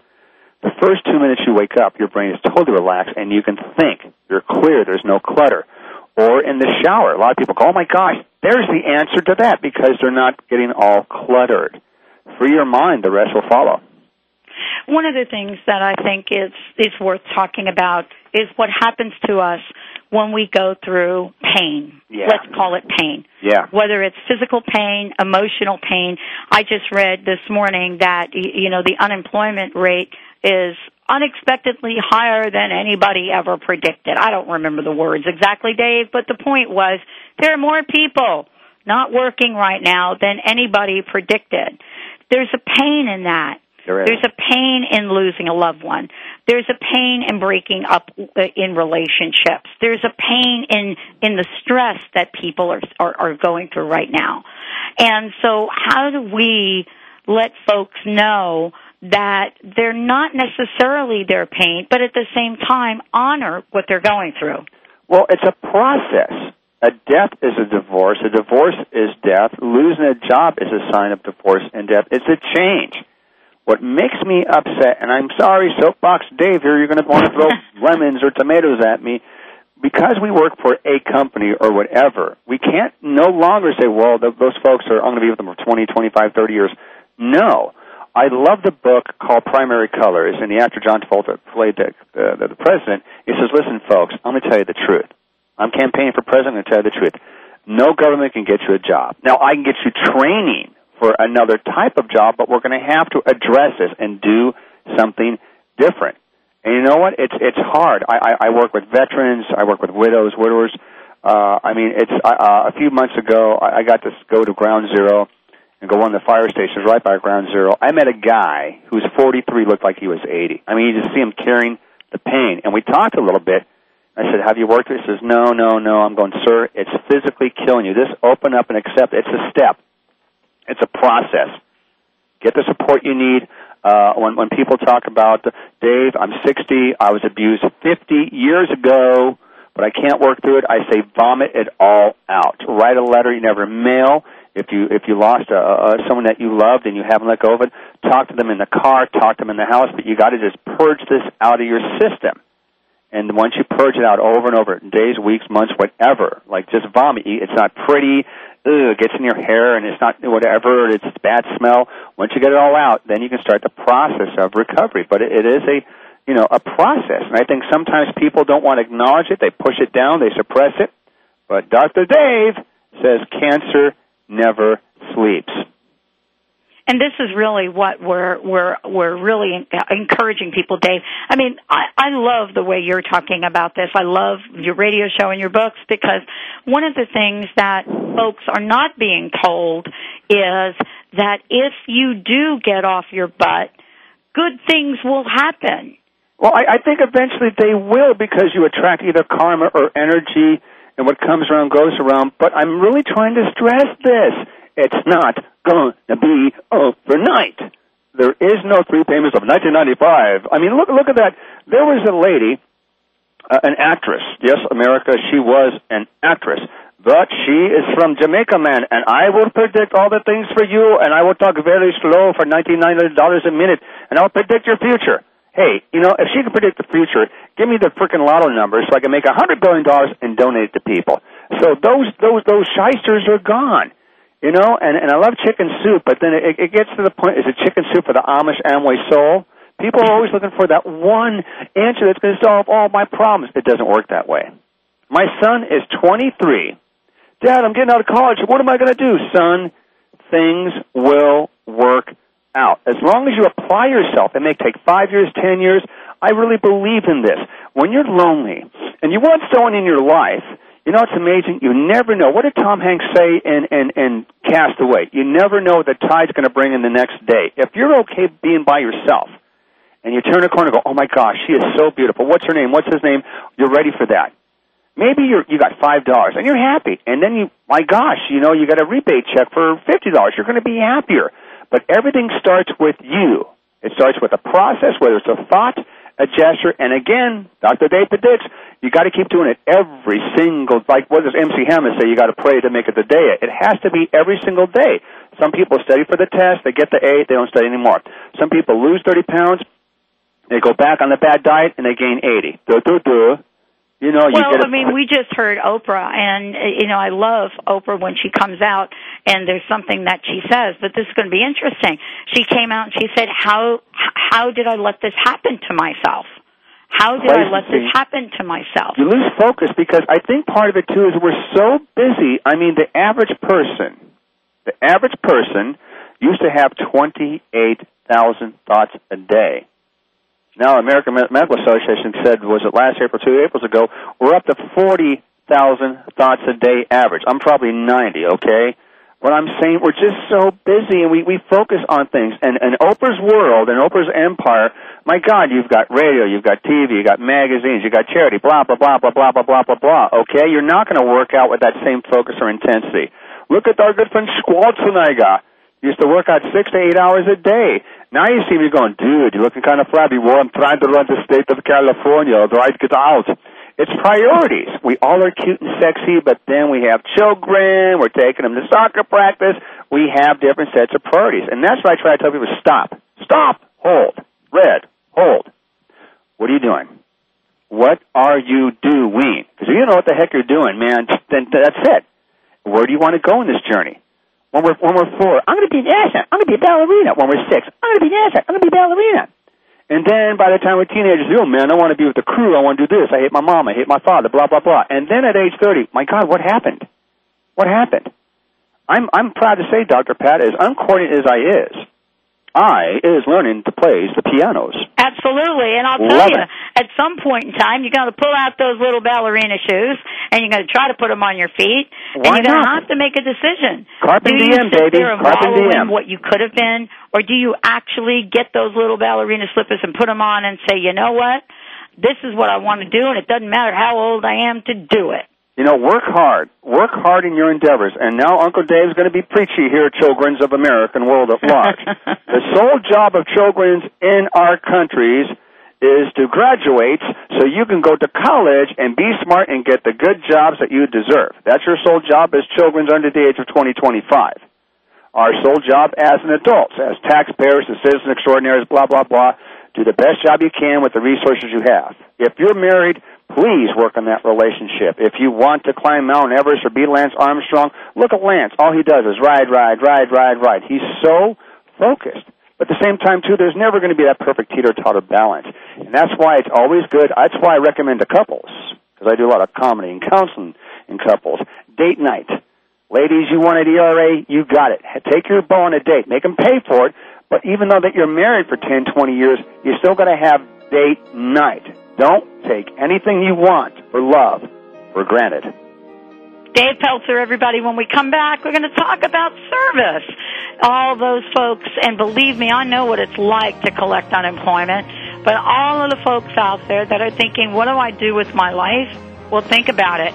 The first two minutes you wake up, your brain is totally relaxed, and you can think. You're clear. There's no clutter. Or in the shower, a lot of people go, oh, my gosh, there's the answer to that, because they're not getting all cluttered. free your mind, the rest will follow. One of the things that I think is, is worth talking about is what happens to us when we go through pain. Yeah. Let's call it pain. Yeah. Whether it's physical pain, emotional pain. I just read this morning that, you know, the unemployment rate is unexpectedly higher than anybody ever predicted. I don't remember the words exactly, Dave, but the point was there are more people not working right now than anybody predicted. There's a pain in that. There is. There's a pain in losing a loved one. There's a pain in breaking up in relationships. There's a pain in, in the stress that people are, are, are going through right now. And so how do we let folks know that they're not necessarily their pain, but at the same time honor what they're going through? Well, it's a process. A death is a divorce. A divorce is death. Losing a job is a sign of divorce and death. It's a change. What makes me upset, and I'm sorry, Soapbox Dave here, you're going to want to throw lemons or tomatoes at me, because we work for a company or whatever, we can't no longer say, well, those folks are, I'm going to be with them for twenty, twenty-five, thirty years. No. I love the book called Primary Colors, and the actor John Travolta played the, uh, the president. He says, listen, folks, I'm going to tell you the truth. I'm campaigning for president, I'm going to tell you the truth. No government can get you a job. Now, I can get you training for another type of job, but we're going to have to address this and do something different. And you know what? It's it's hard. I, I, I work with veterans. I work with widows, widowers. Uh, I mean, it's uh, a few months ago, I, I got to go to Ground Zero and go on the fire stations right by Ground Zero. I met a guy who was forty-three, looked like he was eighty. I mean, you just see him carrying the pain. And we talked a little bit. I said, have you worked with it? He says, no, no, no. I'm going, sir, it's physically killing you. Just open up and accept it. It's a step. It's a process. Get the support you need. Uh, when, when people talk about, Dave, I'm sixty, I was abused fifty years ago, but I can't work through it, I say vomit it all out. Write a letter you never mail. If you if you lost a, a, someone that you loved and you haven't let go of it, talk to them in the car, talk to them in the house, but you got to just purge this out of your system. And once you purge it out over and over, days, weeks, months, whatever, like just vomit. It's not pretty. Ugh, it gets in your hair and it's not whatever. It's bad smell. Once you get it all out, then you can start the process of recovery. But it, it is a, you know, a process. And I think sometimes people don't want to acknowledge it. They push it down. They suppress it. But Doctor Dave says cancer never sleeps. And this is really what we're we're we're really encouraging people, Dave. I mean, I, I love the way you're talking about this. I love your radio show and your books, because one of the things that folks are not being told is that if you do get off your butt, good things will happen. Well, I, I think eventually they will, because you attract either karma or energy, and what comes around goes around. But I'm really trying to stress this. It's not going to be overnight. There is no three payments of nineteen ninety-five. I mean, look look at that. There was a lady, uh, an actress. Yes, America, she was an actress. But she is from Jamaica, man, and I will predict all the things for you, and I will talk very slow for nineteen dollars a minute, and I'll predict your future. Hey, you know, if she can predict the future, give me the frickin' lotto number so I can make one hundred billion dollars and donate it to people. So those, those, those shysters are gone. You know, and, and I love chicken soup, but then it, it gets to the point, is it chicken soup for the Amish Amway soul? People are always looking for that one answer that's going to solve all my problems. It doesn't work that way. My son is twenty-three. Dad, I'm getting out of college. What am I going to do? Son, things will work out. As long as you apply yourself, it may take five years, ten years. I really believe in this. When you're lonely and you want someone in your life, you know, it's amazing. You never know. What did Tom Hanks say in, in, in Cast Away? You never know what the tide's going to bring in the next day. If you're okay being by yourself and you turn a corner and go, oh, my gosh, she is so beautiful. What's her name? What's his name? You're ready for that. Maybe you're, you got five dollars and you're happy. And then, you, my gosh, you know, you got a rebate check for fifty dollars. You're going to be happier. But everything starts with you. It starts with a process, whether it's a thought, a gesture, and again, Doctor Dave predicts, you got to keep doing it every single, like what does M C Hammer say, you got to pray to make it the day. It has to be every single day. Some people study for the test, they get the A, they don't study anymore. Some people lose thirty pounds, they go back on the bad diet, and they gain eighty. Duh, duh, duh. You know, you well, get a- I mean, we just heard Oprah, and, you know, I love Oprah when she comes out and there's something that she says, but this is going to be interesting. She came out and she said, how how did I let this happen to myself? How did I let this happen to myself? You lose focus because I think part of it, too, is we're so busy. I mean, the average person, the average person used to have twenty-eight thousand thoughts a day. Now, the American Medical Association said, was it last April, two Aprils ago, we're up to forty thousand thoughts a day average. I'm probably ninety, okay? What I'm saying, we're just so busy, and we, we focus on things. And, and Oprah's world and Oprah's empire, my God, you've got radio, you've got T V, you've got magazines, you've got charity, blah, blah, blah, blah, blah, blah, blah, blah, blah, okay? You're not going to work out with that same focus or intensity. Look at our good friend Schwarzenegger. He used to work out six to eight hours a day. Now you see me going, dude, you're looking kind of flabby. Well, I'm trying to run the state of California. Right, get out. It's priorities. We all are cute and sexy, but then we have children. We're taking them to soccer practice. We have different sets of priorities. And that's why I try to tell people, stop. Stop. Hold. Red. Hold. What are you doing? What are you doing? Because if you don't know what the heck you're doing, man, then that's it. Where do you want to go in this journey? When we're, when we're four, I'm going to be an astronaut. I'm going to be a ballerina. When we're six, I'm going to be an astronaut. I'm going to be a ballerina. And then by the time we're teenagers, oh, man, I want to be with the crew. I want to do this. I hate my mom. I hate my father, blah, blah, blah. And then at age thirty, my God, what happened? What happened? I'm I'm proud to say, Doctor Pat, as uncoordinated as I is, I is learning to play the pianos. Absolutely, and I'll tell Love you, it. At some point in time, you're going to pull out those little ballerina shoes, and you're going to try to put them on your feet, Why and you're not? going to have to make a decision. Carpe diem, baby. Do you sit there and wallow in what you could have been, or do you actually get those little ballerina slippers and put them on and say, you know what, this is what I want to do, and it doesn't matter how old I am to do it. You know, work hard. Work hard in your endeavors. And now Uncle Dave's going to be preachy here, children of American world at large. The sole job of children in our countries is to graduate so you can go to college and be smart and get the good jobs that you deserve. That's your sole job as children under the age of twenty, twenty-five. Our sole job as an adult, as taxpayers, as citizen extraordinaires, blah, blah, blah, do the best job you can with the resources you have. If you're married, please work on that relationship. If you want to climb Mount Everest or be Lance Armstrong, look at Lance. All he does is ride, ride, ride, ride, ride. He's so focused. But at the same time, too, there's never going to be that perfect teeter-totter balance. And that's why it's always good. That's why I recommend to couples, because I do a lot of comedy and counseling in couples. Date night. Ladies, you want an E R A? You got it. Take your beau on a date. Make them pay for it. But even though that you're married for ten, twenty years, you're still going to have date night. Don't take anything you want or love for granted. Dave Pelzer, everybody. When we come back, we're going to talk about service. All those folks, and believe me, I know what it's like to collect unemployment, but all of the folks out there that are thinking, what do I do with my life? Well, think about it.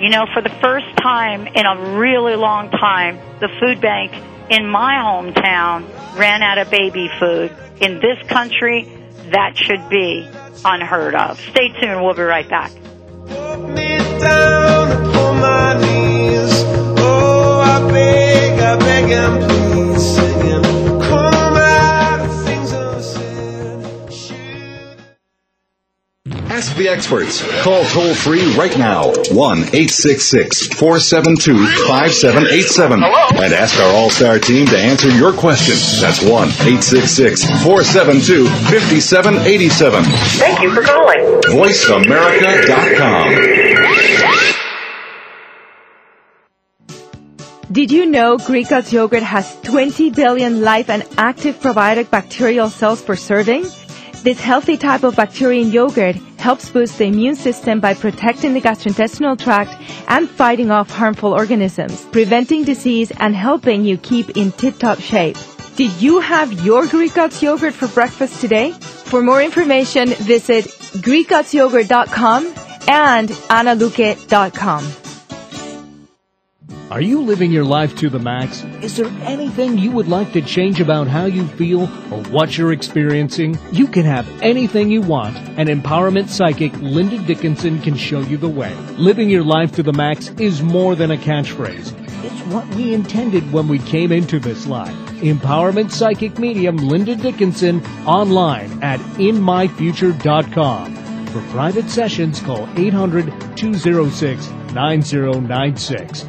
You know, for the first time in a really long time, the food bank in my hometown ran out of baby food. In this country, that should be unheard of. Stay tuned. We'll be right back. Walk me down upon my knees. Oh, I beg, I beg and please, sing and come out of things I've said. Shoot. Ask the experts. Call toll free right now, one eight six six, four seven two, five seven eight seven. Hello? And ask our all-star team to answer your question. That's one eight six six, four seven two, five seven eight seven. Thank you for calling. voice america dot com. Did you know Greek God's yogurt has twenty billion live and active probiotic bacterial cells per serving? This healthy type of bacteria in yogurt helps boost the immune system by protecting the gastrointestinal tract and fighting off harmful organisms, preventing disease and helping you keep in tip-top shape. Did you have your Greek God's yogurt for breakfast today? For more information, visit greek gods yogurt dot com and anna luque dot com. Are you living your life to the max? Is there anything you would like to change about how you feel or what you're experiencing? You can have anything you want, and empowerment psychic Linda Dickinson can show you the way. Living your life to the max is more than a catchphrase. It's what we intended when we came into this life. Empowerment psychic medium Linda Dickinson, online at in my future dot com. For private sessions, call eight hundred, two oh six, nine oh nine six.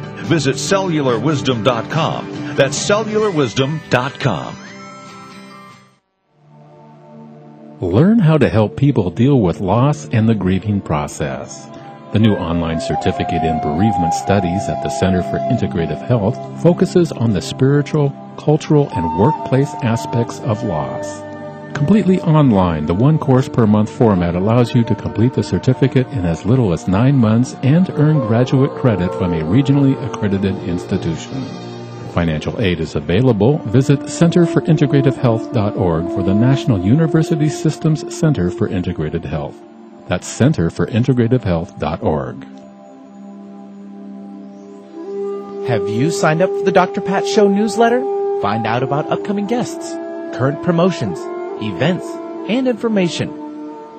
Visit cellular wisdom dot com. That's cellular wisdom dot com. Learn how to help people deal with loss and the grieving process. The new online certificate in bereavement studies at the Center for Integrative Health focuses on the spiritual, cultural, and workplace aspects of loss. Completely online, the one course per month format allows you to complete the certificate in as little as nine months and earn graduate credit from a regionally accredited institution. Financial aid is available. Visit center for integrative health dot org for the National University Systems Center for Integrated Health. That's center for integrative health dot org. Have you signed up for the Doctor Pat Show newsletter? Find out about upcoming guests, current promotions, events, and information.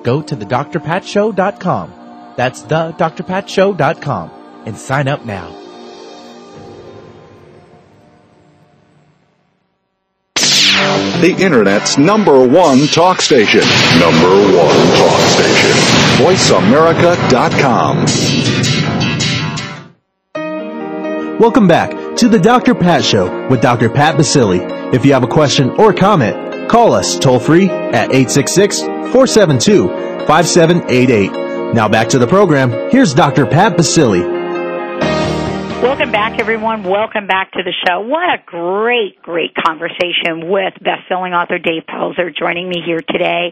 Go to the dr pat show dot com. That's the dr pat show dot com and sign up now. The Internet's number one talk station. Number one talk station. voice america dot com. Welcome back to the Doctor Pat Show with Doctor Pat Basile. If you have a question or comment, call us toll-free at eight six six, four seven two, five seven eight eight. Now back to the program. Here's Doctor Pat Basile. Welcome back, everyone. Welcome back to the show. What a great, great conversation with best-selling author Dave Pelzer joining me here today.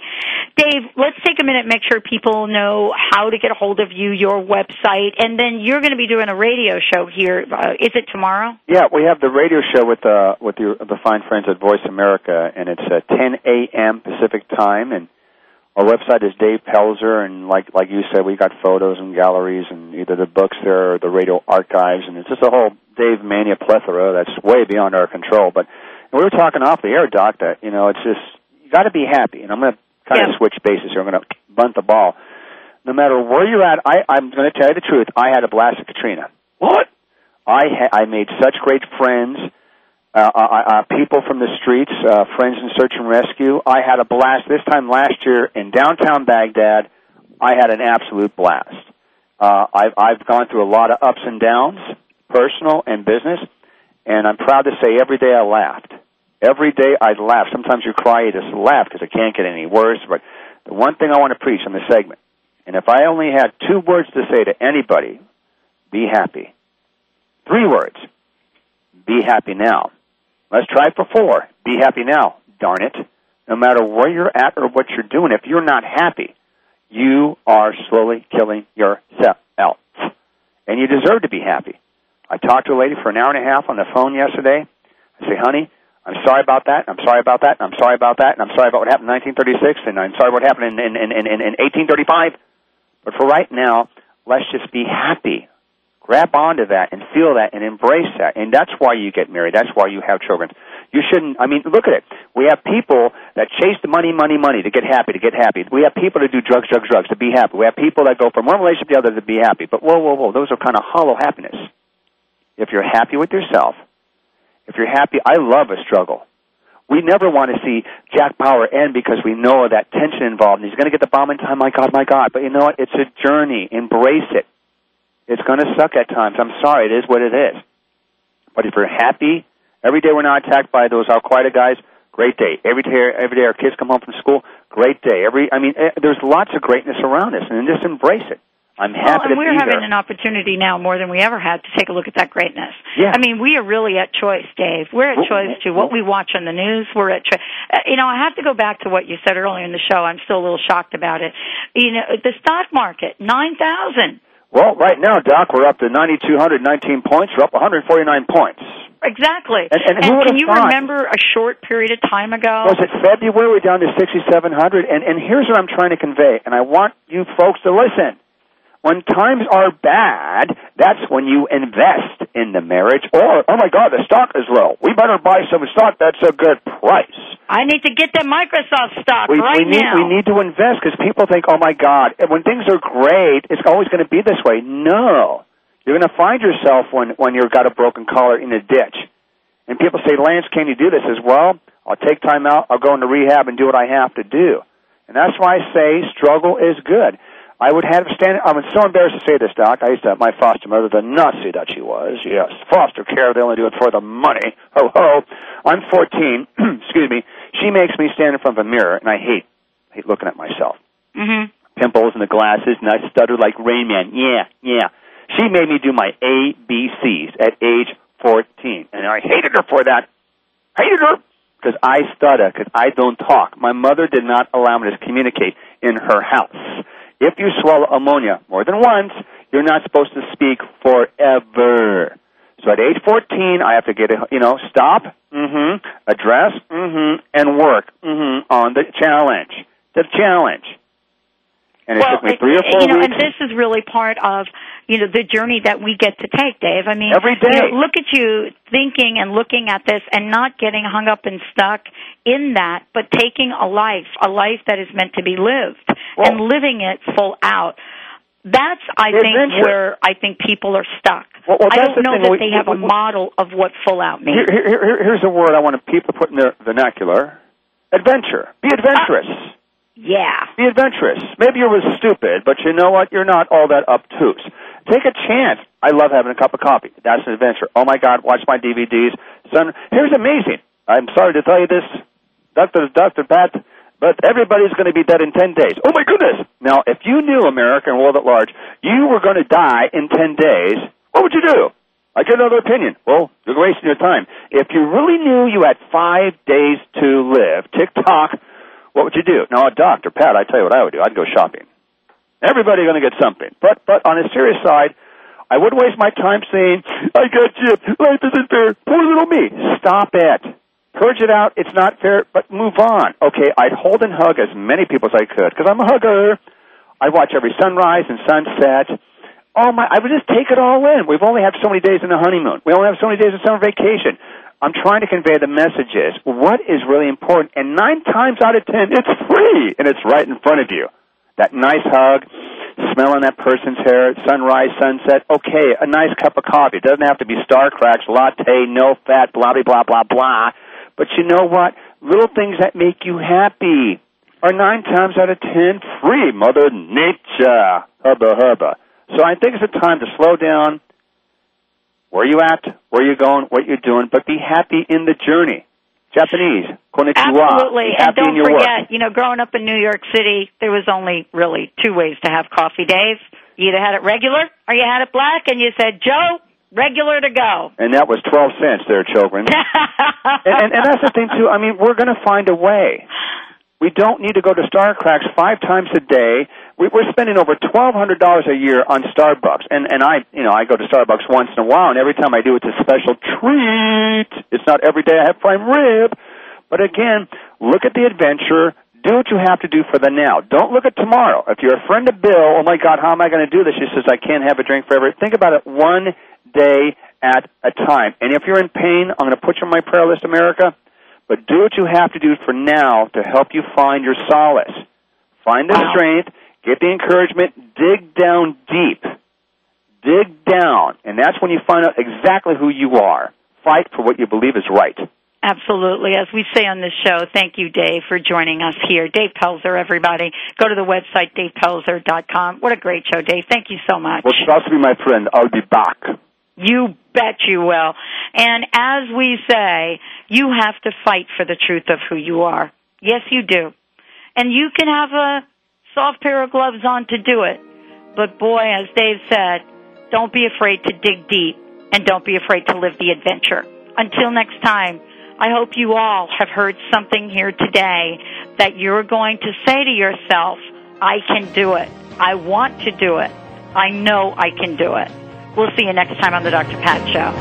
Dave, let's take a minute and make sure people know how to get a hold of you, your website, and then you're going to be doing a radio show here. Uh, is it tomorrow? Yeah, we have the radio show with, uh, with your, the fine friends at Voice America, and it's at ten a.m. Pacific time, and our website is Dave Pelzer, and like like you said, we got photos and galleries and either the books there or the radio archives, and it's just a whole Dave mania plethora that's way beyond our control. But we were talking off the air, Doc, that, you know, it's just, you got to be happy, and I'm going to kind of yeah. switch bases here. I'm going to bunt the ball. No matter where you're at, I, I'm going to tell you the truth. I had a blast at Katrina. What? I, ha- I made such great friends. Uh, uh, uh, people from the streets, uh, friends in search and rescue. I had a blast this time last year in downtown Baghdad. I had an absolute blast. Uh, I've, I've gone through a lot of ups and downs, personal and business, and I'm proud to say every day I laughed. Every day I laughed. Sometimes you cry, you just laugh because it can't get any worse. But the one thing I want to preach on this segment, and if I only had two words to say to anybody, be happy. Three words, be happy now. Let's try for four. Be happy now, darn it. No matter where you're at or what you're doing, if you're not happy, you are slowly killing yourself. And you deserve to be happy. I talked to a lady for an hour and a half on the phone yesterday. I say, honey, I'm sorry about that, I'm sorry about that, I'm sorry about that, and I'm sorry about what happened in nineteen thirty-six, and I'm sorry what happened in, in, in, in, in eighteen thirty-five. But for right now, let's just be happy. Grab onto that and feel that and embrace that. And that's why you get married. That's why you have children. You shouldn't, I mean, look at it. We have people that chase the money, money, money to get happy, to get happy. We have people that do drugs, drugs, drugs to be happy. We have people that go from one relationship to the other to be happy. But whoa, whoa, whoa, those are kind of hollow happiness. If you're happy with yourself, if you're happy, I love a struggle. We never want to see Jack Bauer end because we know that tension involved. And he's going to get the bomb in time, my God, my God. But you know what? It's a journey. Embrace it. It's going to suck at times. I'm sorry. It is what it is. But if you're happy, every day we're not attacked by those Al Qaeda guys, great day. Every day, every day our kids come home from school, great day. Every, I mean, there's lots of greatness around us, and just embrace it. I'm happy well, and to we're be having there. An opportunity now more than we ever had to take a look at that greatness. Yeah. I mean, we are really at choice, Dave. We're at well, choice well, to what well. we watch on the news. We're at choice. You know, I have to go back to what you said earlier in the show. I'm still a little shocked about it. You know, the stock market, nine thousand. Well, right now, Doc, we're up to nine thousand two hundred nineteen points. We're up one hundred forty-nine points. Exactly. And, and, who and can you thought? remember a short period of time ago? Was it February? We're down to six thousand seven hundred. And, and here's what I'm trying to convey, and I want you folks to listen. When times are bad, that's when you invest in the marriage. Or, oh, my God, the stock is low. We better buy some stock. That's a good price. I need to get that Microsoft stock we, right we need, now. We need to invest because people think, oh, my God, when things are great, it's always going to be this way. No. You're going to find yourself when, when you've got a broken collar in a ditch. And people say, Lance, can you do this? As well, I'll take time out. I'll go into rehab and do what I have to do. And that's why I say struggle is good. I would have stand. I'm so embarrassed to say this, Doc. I used to have my foster mother, the Nazi that she was. Yes, foster care. They only do it for the money. Ho ho. I'm fourteen. Excuse me. She makes me stand in front of a mirror, and I hate hate looking at myself. Mm-hmm. Pimples and the glasses, and I stutter like Rain Man. Yeah, yeah. She made me do my A B Cs at age fourteen, and I hated her for that. Hated her because I stutter, because I don't talk. My mother did not allow me to communicate in her house. If you swallow ammonia more than once, you're not supposed to speak forever. So at age fourteen, I have to get a, you know, stop, mm-hmm, address, mm-hmm, and work, mm-hmm, on the challenge. The challenge. And it well, took me three or four you know, weeks. And this is really part of, you know, the journey that we get to take, Dave. I mean, every day. You know, look at you thinking and looking at this and not getting hung up and stuck in that, but taking a life, a life that is meant to be lived, well, and living it full out. That's, I think, adventure. where I think people are stuck. Well, well, I don't know the that we, they have we, we, a model of what full out means. Here, here, here's a word I want people to put in their vernacular. Adventure. Be adventurous. Uh, yeah. Be adventurous. Maybe you were stupid, but you know what? You're not all that obtuse. Take a chance. I love having a cup of coffee. That's an adventure. Oh, my God, watch my D V Ds. Son, here's amazing. I'm sorry to tell you this, Doctor Doctor Pat, but everybody's going to be dead in ten days. Oh, my goodness. Now, if you knew America and world at large, you were going to die in ten days, what would you do? I get another opinion. Well, you're wasting your time. If you really knew you had five days to live, tick-tock, what would you do? Now, Doctor Pat, I tell you what I would do. I'd go shopping. Everybody's going to get something. But but on a serious side, I wouldn't waste my time saying, I got you. Life isn't fair. Poor little me. Stop it. Purge it out. It's not fair, but move on. Okay, I'd hold and hug as many people as I could because I'm a hugger. I'd watch every sunrise and sunset. Oh, my, I would just take it all in. We've only had so many days in the honeymoon. We only have so many days of summer vacation. I'm trying to convey the messages. What is really important? And nine times out of ten, it's free, and it's right in front of you. That nice hug, smelling that person's hair, sunrise, sunset, okay, a nice cup of coffee. It doesn't have to be star-cracked, latte, no fat, blah, blah, blah, blah, blah. But you know what? Little things that make you happy are nine times out of ten free, Mother Nature. Hubba, hubba. So I think it's a time to slow down. Where you at? Where you going? What you're doing? But be happy in the journey. Japanese, konnichiwa. Absolutely, and don't forget, you know, growing up in New York City, there was only really two ways to have coffee, Dave. You either had it regular or you had it black, and you said, Joe, regular to go. And that was twelve cents there, children. and, and, and that's the thing, too. I mean, we're going to find a way. We don't need to go to Starbucks five times a day. We, we're spending over twelve hundred dollars a year on Starbucks. And, and I, you know, I go to Starbucks once in a while, and every time I do, it's a special treat. It's not every day I have prime rib. But again, look at the adventure. Do what you have to do for the now. Don't look at tomorrow. If you're a friend of Bill, oh, my God, how am I going to do this? She says, I can't have a drink forever. Think about it one day at a time. And if you're in pain, I'm going to put you on my prayer list, America. But do what you have to do for now to help you find your solace. Find the wow. strength, get the encouragement, dig down deep. Dig down. And that's when you find out exactly who you are. Fight for what you believe is right. Absolutely. As we say on this show, thank you, Dave, for joining us here. Dave Pelzer, everybody. Go to the website, Dave Pelzer dot com. What a great show, Dave. Thank you so much. Well, trust me, my friend. I'll be back. You bet you will. And as we say, you have to fight for the truth of who you are. Yes, you do. And you can have a soft pair of gloves on to do it. But boy, as Dave said, don't be afraid to dig deep and don't be afraid to live the adventure. Until next time, I hope you all have heard something here today that you're going to say to yourself, I can do it. I want to do it. I know I can do it. We'll see you next time on the Doctor Pat Show.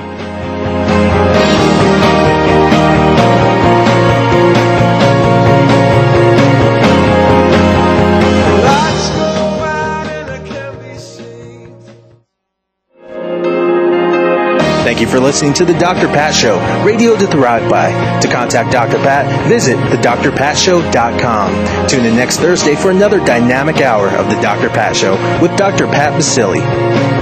Thank you for listening to The Doctor Pat Show, radio to thrive by. To contact Doctor Pat, visit the dr pat show dot com. Tune in next Thursday for another dynamic hour of The Doctor Pat Show with Doctor Pat Basile.